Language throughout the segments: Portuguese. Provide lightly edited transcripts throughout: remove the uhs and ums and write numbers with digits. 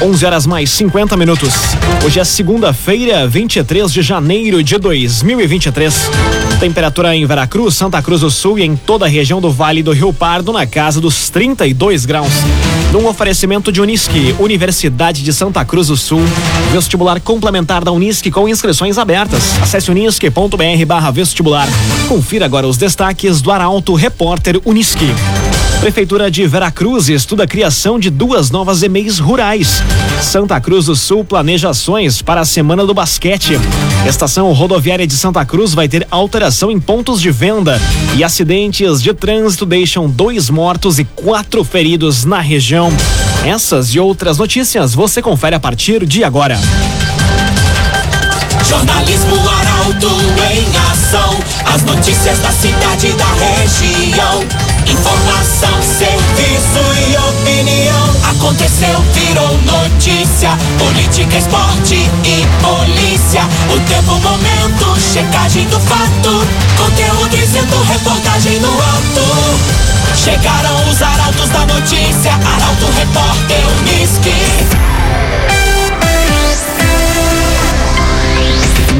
11h50. Hoje é segunda-feira, 23 de janeiro de 2023. Temperatura em Veracruz, Santa Cruz do Sul e em toda a região do Vale do Rio Pardo na casa dos 32 graus. Num oferecimento de Unisque, Universidade de Santa Cruz do Sul, vestibular complementar da Unisque com inscrições abertas. Acesse unisque.br/vestibular. Confira agora os destaques do Arauto Repórter Unisque. Prefeitura de Veracruz estuda a criação de 2 novas EMEIs rurais. Santa Cruz do Sul planeja ações para a Semana do Basquete. Estação rodoviária de Santa Cruz vai ter alteração em pontos de venda. E acidentes de trânsito deixam 2 mortos e 4 feridos na região. Essas e outras notícias você confere a partir de agora. Jornalismo Arauto em ação, as notícias da cidade e da região, informação, serviço e opinião, aconteceu, virou notícia, política, esporte e polícia, o tempo, momento, checagem do fato, conteúdo dizendo, reportagem no alto, chegaram os arautos da notícia, Arauto Repórter Unisque.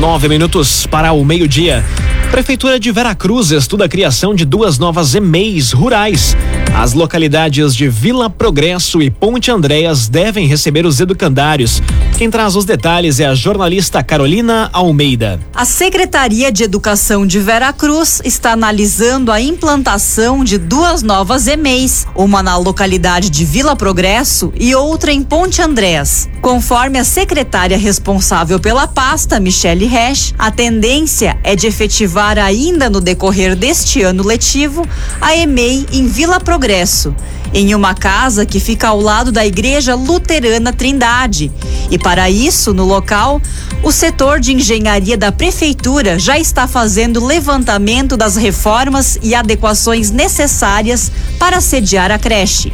9 minutos para o meio-dia. Prefeitura de Veracruz estuda a criação de 2 novas EMEIs rurais. As localidades de Vila Progresso e Ponte Andrés devem receber os educandários. Quem traz os detalhes é a jornalista Carolina Almeida. A Secretaria de Educação de Veracruz está analisando a implantação de 2 novas EMEIs, uma na localidade de Vila Progresso e outra em Ponte Andrés. Conforme a secretária responsável pela pasta, Michelle Resch, a tendência é de efetivar ainda no decorrer deste ano letivo a EMEI em Vila Progresso, em uma casa que fica ao lado da Igreja Luterana Trindade. E para isso, no local, o setor de engenharia da prefeitura já está fazendo levantamento das reformas e adequações necessárias para sediar a creche.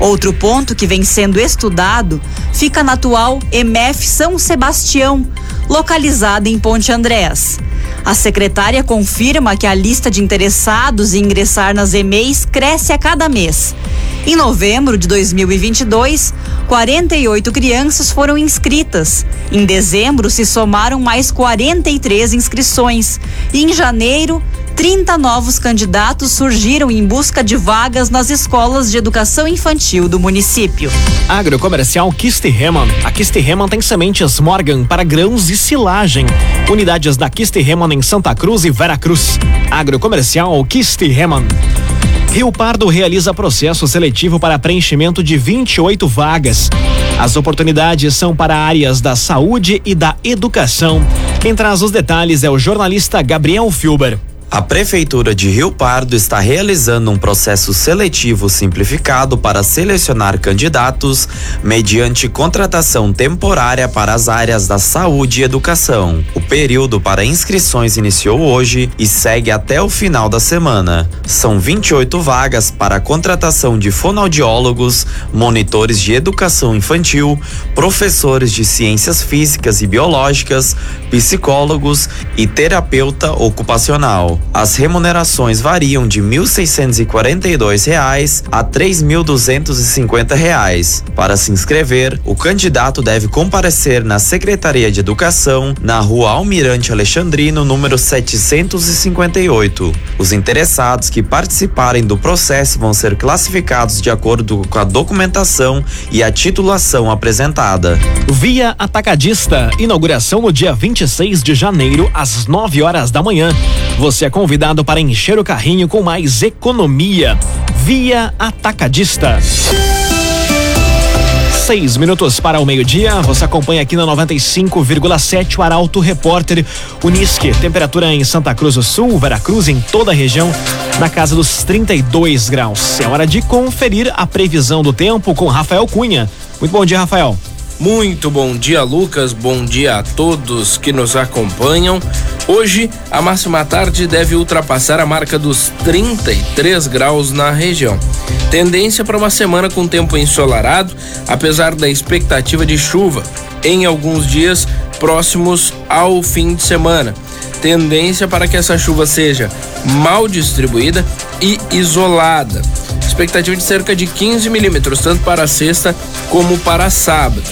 Outro ponto que vem sendo estudado fica na atual EMF São Sebastião, localizada em Ponte Andrés. A secretária confirma que a lista de interessados em ingressar nas EMEIs cresce a cada mês. Em novembro de 2022, 48 crianças foram inscritas. Em dezembro, se somaram mais 43 inscrições. E em janeiro, 30 novos candidatos surgiram em busca de vagas nas escolas de educação infantil do município. Agrocomercial Kiste Reman. A Kiste Reman tem sementes Morgan para grãos e silagem. Unidades da Kiste Reman em Santa Cruz e Veracruz. Agrocomercial Kiste Reman. Rio Pardo realiza processo seletivo para preenchimento de 28 vagas. As oportunidades são para áreas da saúde e da educação. Quem traz os detalhes é o jornalista Gabriel Filber. A Prefeitura de Rio Pardo está realizando um processo seletivo simplificado para selecionar candidatos mediante contratação temporária para as áreas da saúde e educação. O período para inscrições iniciou hoje e segue até o final da semana. São 28 vagas para a contratação de fonoaudiólogos, monitores de educação infantil, professores de ciências físicas e biológicas, psicólogos e terapeuta ocupacional. As remunerações variam de R$ 1.642 a R$ 3.250. Para se inscrever, o candidato deve comparecer na Secretaria de Educação, na Rua Almirante Alexandrino, número 758. Os interessados que participarem do processo vão ser classificados de acordo com a documentação e a titulação apresentada. Via Atacadista, inauguração no dia 26 de janeiro, às 9h. Você é convidado para encher o carrinho com mais economia. Via Atacadista. 6 minutos para o meio-dia. Você acompanha aqui na 95,7 o Arauto Repórter Unisque. Temperatura em Santa Cruz do Sul, Veracruz, em toda a região, na casa dos 32 graus. É hora de conferir a previsão do tempo com Rafael Cunha. Muito bom dia, Rafael. Muito bom dia, Lucas. Bom dia a todos que nos acompanham. Hoje, a máxima tarde deve ultrapassar a marca dos 33 graus na região. Tendência para uma semana com tempo ensolarado, apesar da expectativa de chuva em alguns dias próximos ao fim de semana. Tendência para que essa chuva seja mal distribuída e isolada. expectativa de cerca de 15 milímetros, tanto para sexta como para sábado.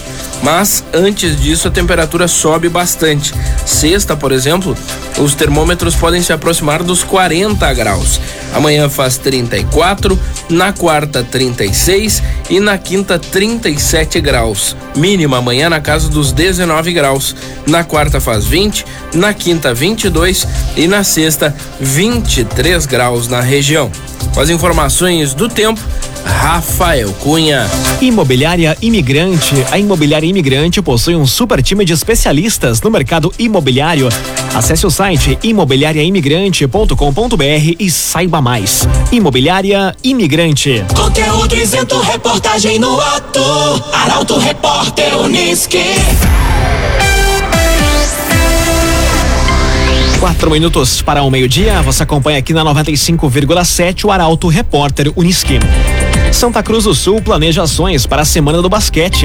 Mas antes disso a temperatura sobe bastante. Sexta, por exemplo, os termômetros podem se aproximar dos 40 graus. Amanhã faz 34, na quarta 36 e na quinta 37 graus. Mínima amanhã na casa dos 19 graus. Na quarta faz 20, na quinta 22 e na sexta 23 graus na região. Com as informações do tempo, Rafael Cunha. Imobiliária Imigrante. A Imobiliária Imigrante possui um super time de especialistas no mercado imobiliário. Acesse o site imobiliariaimigrante.com.br e saiba mais. Imobiliária Imigrante. Conteúdo isento, reportagem no ato. Arauto Repórter Unisque. 4 minutos para o meio-dia, você acompanha aqui na 95,7 o Arauto Repórter Unisque. Santa Cruz do Sul planeja ações para a Semana do Basquete.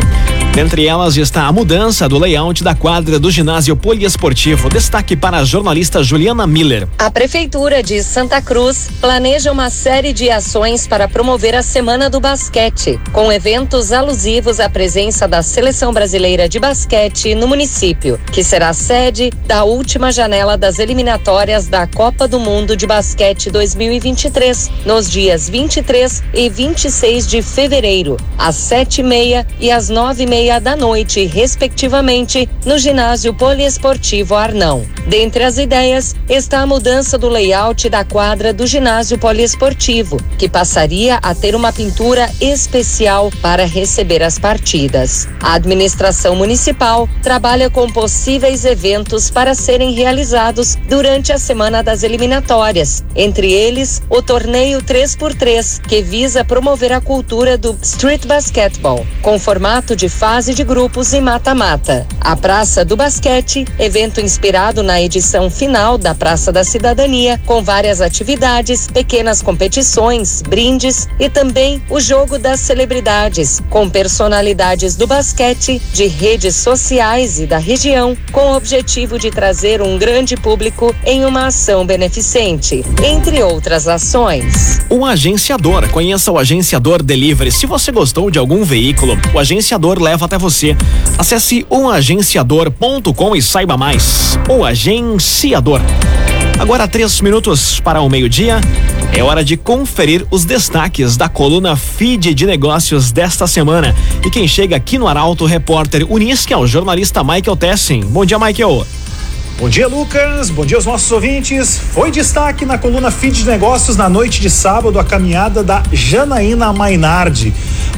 Dentre elas está a mudança do layout da quadra do Ginásio Poliesportivo. Destaque para a jornalista Juliana Miller. A Prefeitura de Santa Cruz planeja uma série de ações para promover a Semana do Basquete, com eventos alusivos à presença da Seleção Brasileira de Basquete no município, que será sede da última janela das eliminatórias da Copa do Mundo de Basquete 2023, nos dias 23 e 25. 6 de fevereiro, às 7h30 e às 9h30 da noite, respectivamente, no Ginásio Poliesportivo Arnão. Dentre as ideias está a mudança do layout da quadra do Ginásio Poliesportivo, que passaria a ter uma pintura especial para receber as partidas. A administração municipal trabalha com possíveis eventos para serem realizados durante a semana das eliminatórias, entre eles o torneio 3x3, que visa promover a cultura do street basketball, com formato de fase de grupos e mata-mata. A Praça do Basquete, evento inspirado na edição final da Praça da Cidadania, com várias atividades, pequenas competições, brindes e também o jogo das celebridades, com personalidades do basquete, de redes sociais e da região, com o objetivo de trazer um grande público em uma ação beneficente, entre outras ações. Um agenciador. Conheça o Agenciador Delivery. Se você gostou de algum veículo, o Agenciador leva até você. Acesse agenciador.com e saiba mais. O Agenciador. Agora 3 minutos para o meio-dia. É hora de conferir os destaques da coluna Feed de Negócios desta semana. E quem chega aqui no Arauto Repórter Unisque é o jornalista Michael Tessin. Bom dia, Michael. Bom dia, Lucas. Bom dia aos nossos ouvintes. Foi destaque na coluna Feed de Negócios na noite de sábado a caminhada da Janaína Mainardi.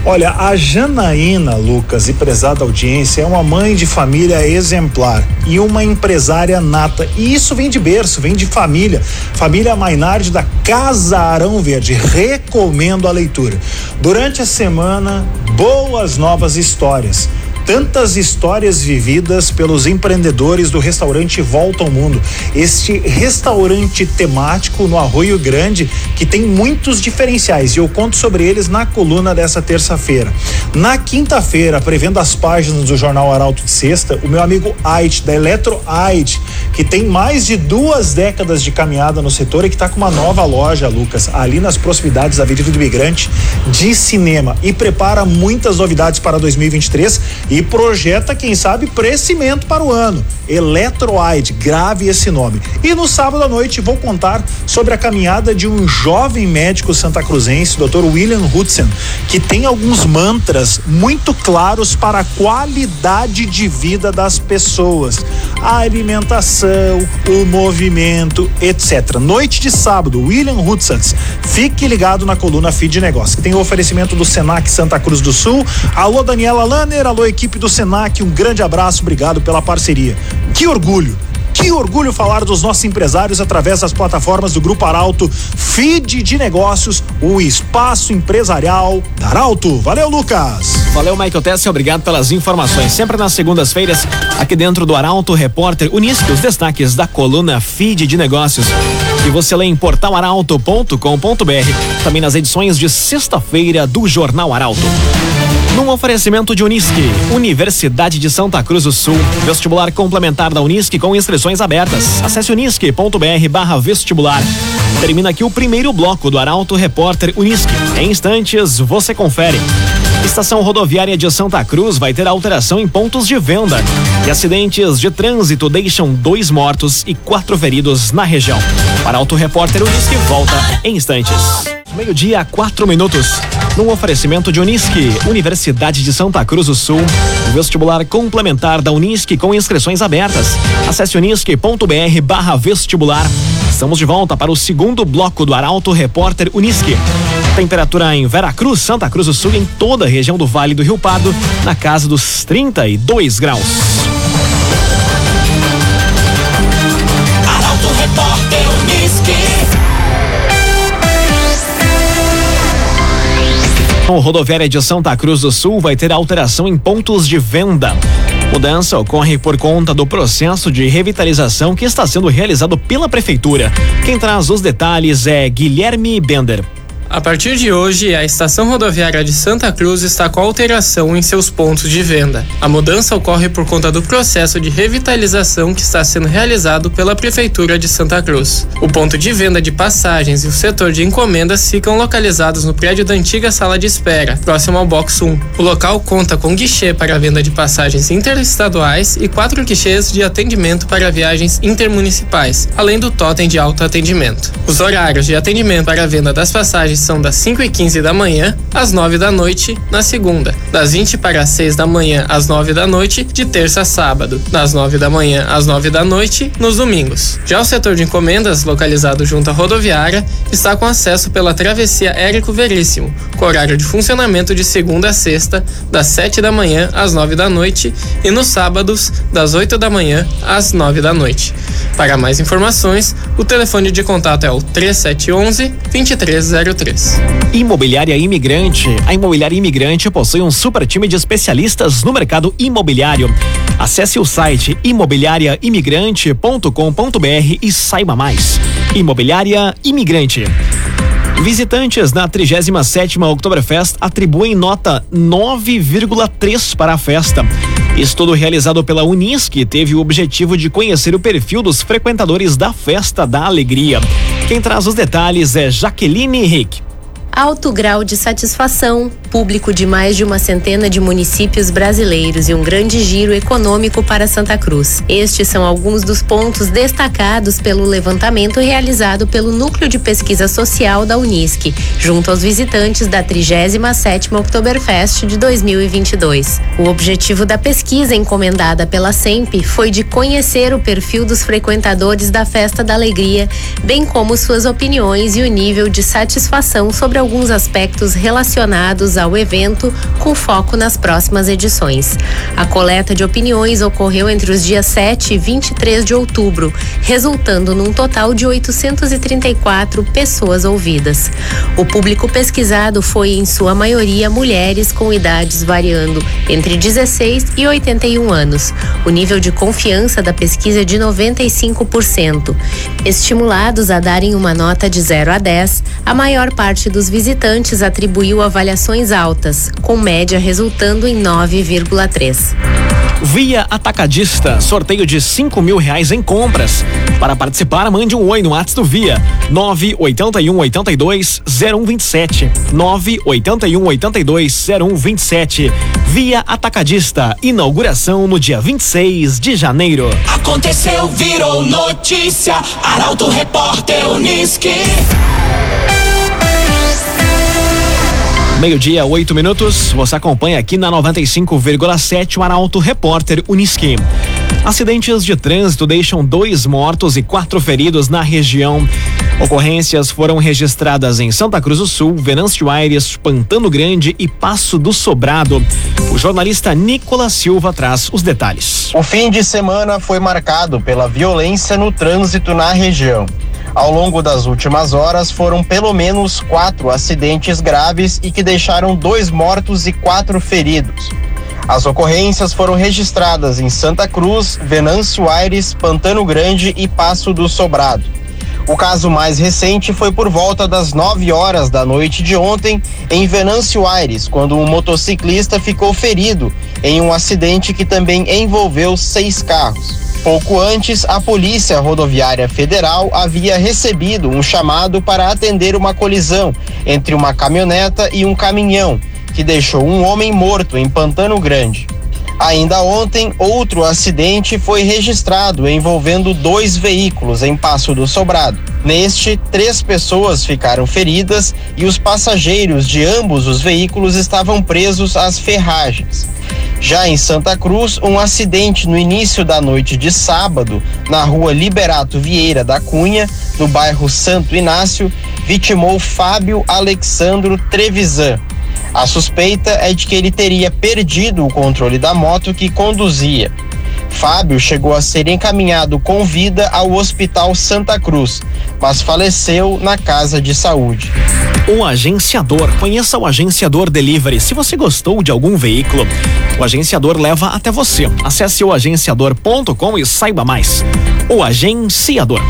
Olha, a Janaína, Lucas, e prezada audiência, é uma mãe de família exemplar e uma empresária nata. E isso vem de berço, vem de família. Família Mainardi da Casarão Verde. Recomendo a leitura. Durante a semana, boas novas histórias. Tantas histórias vividas pelos empreendedores do restaurante Volta ao Mundo. Este restaurante temático no Arroio Grande, que tem muitos diferenciais, e eu conto sobre eles na coluna dessa terça-feira. Na quinta-feira, prevendo as páginas do Jornal Arauto de Sexta, o meu amigo Ait, da Eletro Ait, que tem mais de 2 décadas de caminhada no setor e que está com uma nova loja, Lucas, ali nas proximidades da Avenida do Imigrante, de cinema, e prepara muitas novidades para 2023 e projeta, quem sabe, crescimento para o ano. Eletro Ait, grave esse nome. E no sábado à noite vou contar sobre a caminhada de um jovem médico santacruzense, Dr. William Hudson, que tem alguns mantras muito claros para a qualidade de vida das pessoas. A alimentação, o movimento, etc. Noite de sábado, William Hudson. Fique ligado na coluna Feed de Negócios, que tem o oferecimento do Senac Santa Cruz do Sul. Alô, Daniela Lanner, alô, equipe do Senac, um grande abraço, obrigado pela parceria. Que orgulho falar dos nossos empresários através das plataformas do Grupo Arauto. Feed de Negócios, o espaço empresarial da Arauto. Valeu, Lucas. Valeu, Michael Tessin, obrigado pelas informações. Sempre nas segundas-feiras, aqui dentro do Arauto Repórter Unisque, os destaques da coluna Feed de Negócios. E você lê em portalarauto.com.br, também nas edições de sexta-feira do Jornal Arauto. Num oferecimento de Unisque, Universidade de Santa Cruz do Sul, vestibular complementar da Unisque com inscrições abertas. Acesse unisque.br/vestibular. Termina aqui o primeiro bloco do Arauto Repórter Unisque. Em instantes, você confere. Estação rodoviária de Santa Cruz vai ter alteração em pontos de venda. E acidentes de trânsito deixam 2 mortos e 4 feridos na região. Arauto Repórter Unisque volta em instantes. Meio-dia, 4 minutos. Num oferecimento de Unisque, Universidade de Santa Cruz do Sul, vestibular complementar da Unisque com inscrições abertas. Acesse unisque.br/vestibular. Estamos de volta para o segundo bloco do Arauto Repórter Unisque. Temperatura em Veracruz, Santa Cruz do Sul e em toda a região do Vale do Rio Pardo, na casa dos 32 graus. Arauto Repórter Unisque. O rodoviária de Santa Cruz do Sul vai ter alteração em pontos de venda. Mudança ocorre por conta do processo de revitalização que está sendo realizado pela Prefeitura. Quem traz os detalhes é Guilherme Bender. A partir de hoje, a estação rodoviária de Santa Cruz está com alteração em seus pontos de venda. A mudança ocorre por conta do processo de revitalização que está sendo realizado pela Prefeitura de Santa Cruz. O ponto de venda de passagens e o setor de encomendas ficam localizados no prédio da antiga sala de espera, próximo ao box 1. O local conta com guichê para a venda de passagens interestaduais e 4 guichês de atendimento para viagens intermunicipais, além do totem de autoatendimento. Os horários de atendimento para a venda das passagens são das 5h15 da manhã às 9 da noite na segunda, das 20 para as 6 da manhã às 9 da noite de terça a sábado, das 9 da manhã às 9 da noite nos domingos. Já o setor de encomendas, localizado junto à rodoviária, está com acesso pela travessia Érico Veríssimo, com horário de funcionamento de segunda a sexta, das 7 da manhã às 9 da noite e nos sábados, das 8 da manhã às 9 da noite. Para mais informações, o telefone de contato é o 3711-2303. Imobiliária Imigrante. A Imobiliária Imigrante possui um super time de especialistas no mercado imobiliário. Acesse o site imobiliariaimigrante.com.br e saiba mais. Imobiliária Imigrante. Visitantes na 37ª Oktoberfest atribuem nota 9,3 para a festa. Estudo realizado pela Unisque teve o objetivo de conhecer o perfil dos frequentadores da Festa da Alegria. Quem traz os detalhes é Jaqueline Henrique. Alto grau de satisfação, público de mais de uma centena de municípios brasileiros e um grande giro econômico para Santa Cruz. Estes são alguns dos pontos destacados pelo levantamento realizado pelo Núcleo de Pesquisa Social da Unisque, junto aos visitantes da 37ª Oktoberfest de 2022. O objetivo da pesquisa encomendada pela SEMP foi de conhecer o perfil dos frequentadores da Festa da Alegria, bem como suas opiniões e o nível de satisfação sobre a alguns aspectos relacionados ao evento, com foco nas próximas edições. A coleta de opiniões ocorreu entre os dias 7 e 23 de outubro, resultando num total de 834 pessoas ouvidas. O público pesquisado foi, em sua maioria, mulheres com idades variando entre 16 e 81 anos. O nível de confiança da pesquisa é de 95%. Estimulados a darem uma nota de 0 a 10, a maior parte dos visitantes atribuiu avaliações altas, com média resultando em 9,3. Via Atacadista, sorteio de R$5.000 em compras. Para participar, mande um oi no WhatsApp do Via, 981820127, 981820127. Via Atacadista, inauguração no dia 26 de janeiro. Aconteceu, virou notícia, Arauto Repórter Unisque. Meio-dia, 8 minutos, você acompanha aqui na 95,7 o Arauto Repórter Unisque. Acidentes de trânsito deixam 2 mortos e 4 feridos na região. Ocorrências foram registradas em Santa Cruz do Sul, Venâncio Aires, Pantano Grande e Passo do Sobrado. O jornalista Nicolas Silva traz os detalhes. O fim de semana foi marcado pela violência no trânsito na região. Ao longo das últimas horas, foram pelo menos 4 acidentes graves e que deixaram 2 mortos e 4 feridos. As ocorrências foram registradas em Santa Cruz, Venâncio Aires, Pantano Grande e Passo do Sobrado. O caso mais recente foi por volta das 9 horas da noite de ontem, em Venâncio Aires, quando um motociclista ficou ferido em um acidente que também envolveu 6 carros. Pouco antes, a Polícia Rodoviária Federal havia recebido um chamado para atender uma colisão entre uma caminhoneta e um caminhão, que deixou um homem morto em Pantano Grande. Ainda ontem, outro acidente foi registrado envolvendo 2 veículos em Passo do Sobrado. Neste, 3 pessoas ficaram feridas e os passageiros de ambos os veículos estavam presos às ferragens. Já em Santa Cruz, um acidente no início da noite de sábado, na rua Liberato Vieira da Cunha, no bairro Santo Inácio, vitimou Fábio Alexandro Trevisan. A suspeita é de que ele teria perdido o controle da moto que conduzia. Fábio chegou a ser encaminhado com vida ao Hospital Santa Cruz, mas faleceu na casa de saúde. O Agenciador. Conheça o Agenciador Delivery. Se você gostou de algum veículo, o Agenciador leva até você. Acesse o agenciador.com e saiba mais. O Agenciador.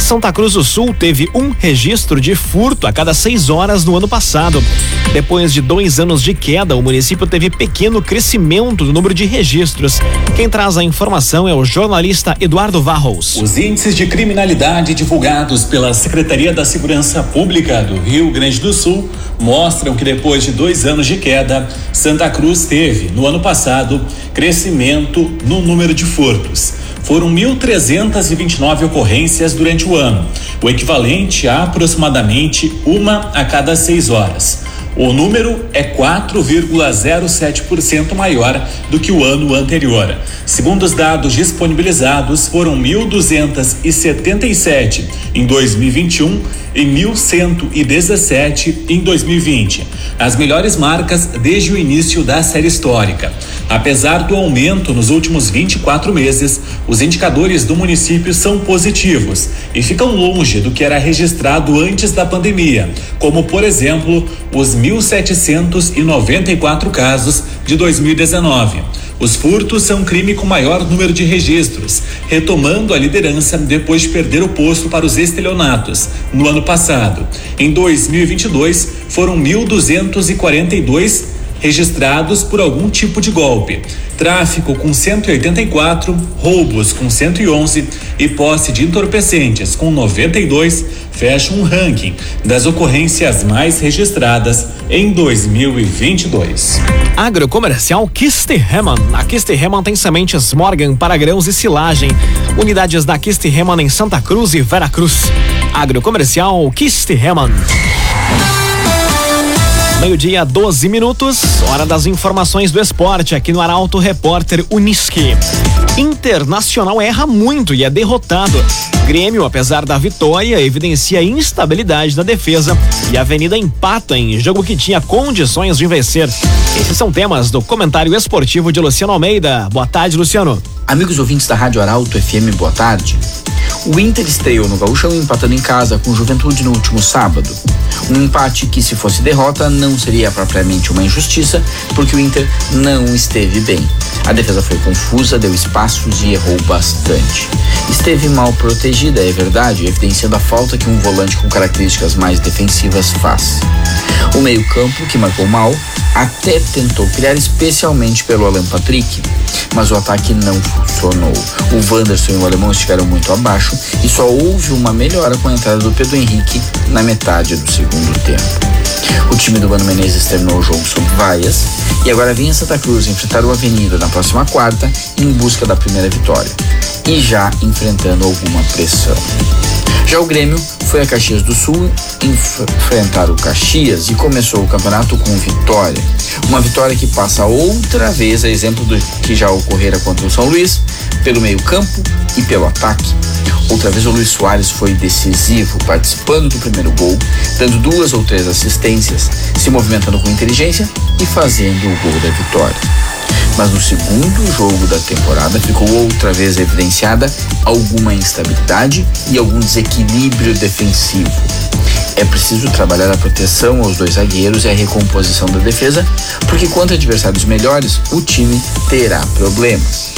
Santa Cruz do Sul teve um registro de furto a cada 6 horas no ano passado. Depois de 2 anos de queda, o município teve pequeno crescimento do número de registros. Quem traz a informação é o jornalista Eduardo Varros. Os índices de criminalidade divulgados pela Secretaria da Segurança Pública do Rio Grande do Sul mostram que depois de 2 anos de queda, Santa Cruz teve, no ano passado, crescimento no número de furtos. Foram 1.329 ocorrências durante o ano, o equivalente a aproximadamente 1 a cada 6 horas. O número é 4,07% maior do que o ano anterior. Segundo os dados disponibilizados, foram 1.277 em 2021 e 1.117 em 2020. As melhores marcas desde o início da série histórica. Apesar do aumento nos últimos 24 meses, os indicadores do município são positivos e ficam longe do que era registrado antes da pandemia, como, por exemplo, os 1.794 casos de 2019. Os furtos são crime com maior número de registros, retomando a liderança depois de perder o posto para os estelionatos no ano passado. Em 2022, foram 1.242 registrados por algum tipo de golpe. Tráfico com 184, roubos com 111 e posse de entorpecentes com 92 fecha um ranking das ocorrências mais registradas em 2022. Agrocomercial Kiste Reman. A Kiste Reman tem sementes Morgan para grãos e silagem. Unidades da Kiste Reman em Santa Cruz e Vera Cruz. Agrocomercial Kiste Reman. 12:12, hora das informações do esporte aqui no Arauto Repórter Unisque. Internacional erra muito e é derrotado. Grêmio, apesar da vitória, evidencia a instabilidade da defesa e Avenida empata em jogo que tinha condições de vencer. Esses são temas do comentário esportivo de Luciano Almeida. Boa tarde, Luciano. Amigos ouvintes da Rádio Arauto FM, boa tarde. O Inter estreou no Gaúchão empatando em casa com Juventude no último sábado. Um empate que, se fosse derrota, não seria propriamente uma injustiça, porque o Inter não esteve bem. A defesa foi confusa, deu espaços e errou bastante. Esteve mal protegida, é verdade, evidenciando a falta que um volante com características mais defensivas faz. O meio-campo, que marcou mal, até tentou criar, especialmente pelo Alan Patrick, mas o ataque não funcionou. O Wanderson e o alemão estiveram muito abaixo e só houve uma melhora com a entrada do Pedro Henrique na metade do segundo tempo. O time do Mano Menezes terminou o jogo sob vaias e agora vem em Santa Cruz enfrentar o Avenida na próxima quarta em busca da primeira vitória e já enfrentando alguma pressão. Já o Grêmio foi a Caxias do Sul enfrentar o Caxias e começou o campeonato com vitória. Uma vitória que passa outra vez, a exemplo do que já ocorrera contra o São Luís, pelo meio-campo e pelo ataque. Outra vez o Luiz Soares foi decisivo, participando do primeiro gol, dando 2 ou 3 assistências, se movimentando com inteligência e fazendo o gol da vitória. Mas no segundo jogo da temporada ficou outra vez evidenciada alguma instabilidade e algum desequilíbrio defensivo. É preciso trabalhar a proteção aos 2 zagueiros e a recomposição da defesa, porque contra adversários melhores, o time terá problemas.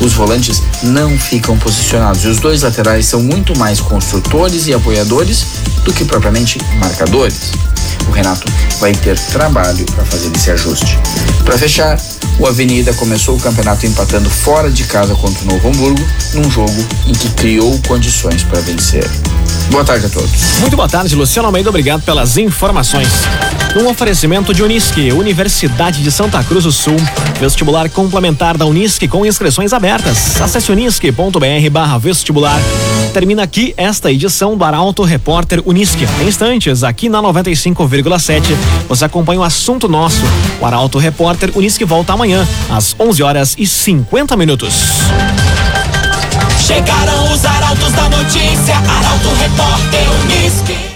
Os volantes não ficam posicionados e os dois laterais são muito mais construtores e apoiadores do que propriamente marcadores. O Renato vai ter trabalho para fazer esse ajuste. Para fechar, o Avenida começou o campeonato empatando fora de casa contra o Novo Hamburgo, num jogo em que criou condições para vencer. Boa tarde a todos. Muito boa tarde, Luciano Almeida, obrigado pelas informações. Um oferecimento de Unisque, Universidade de Santa Cruz do Sul, vestibular complementar da Unisque com inscrições abertas. Acesse unisque.br/vestibular. Termina aqui esta edição do Arauto Repórter Unisque. Em instantes, aqui na 95,7, você acompanha o assunto nosso. O Arauto Repórter Unisque volta amanhã, às 11h50. Chegaram os arautos da notícia, Arauto Repórter Unisque.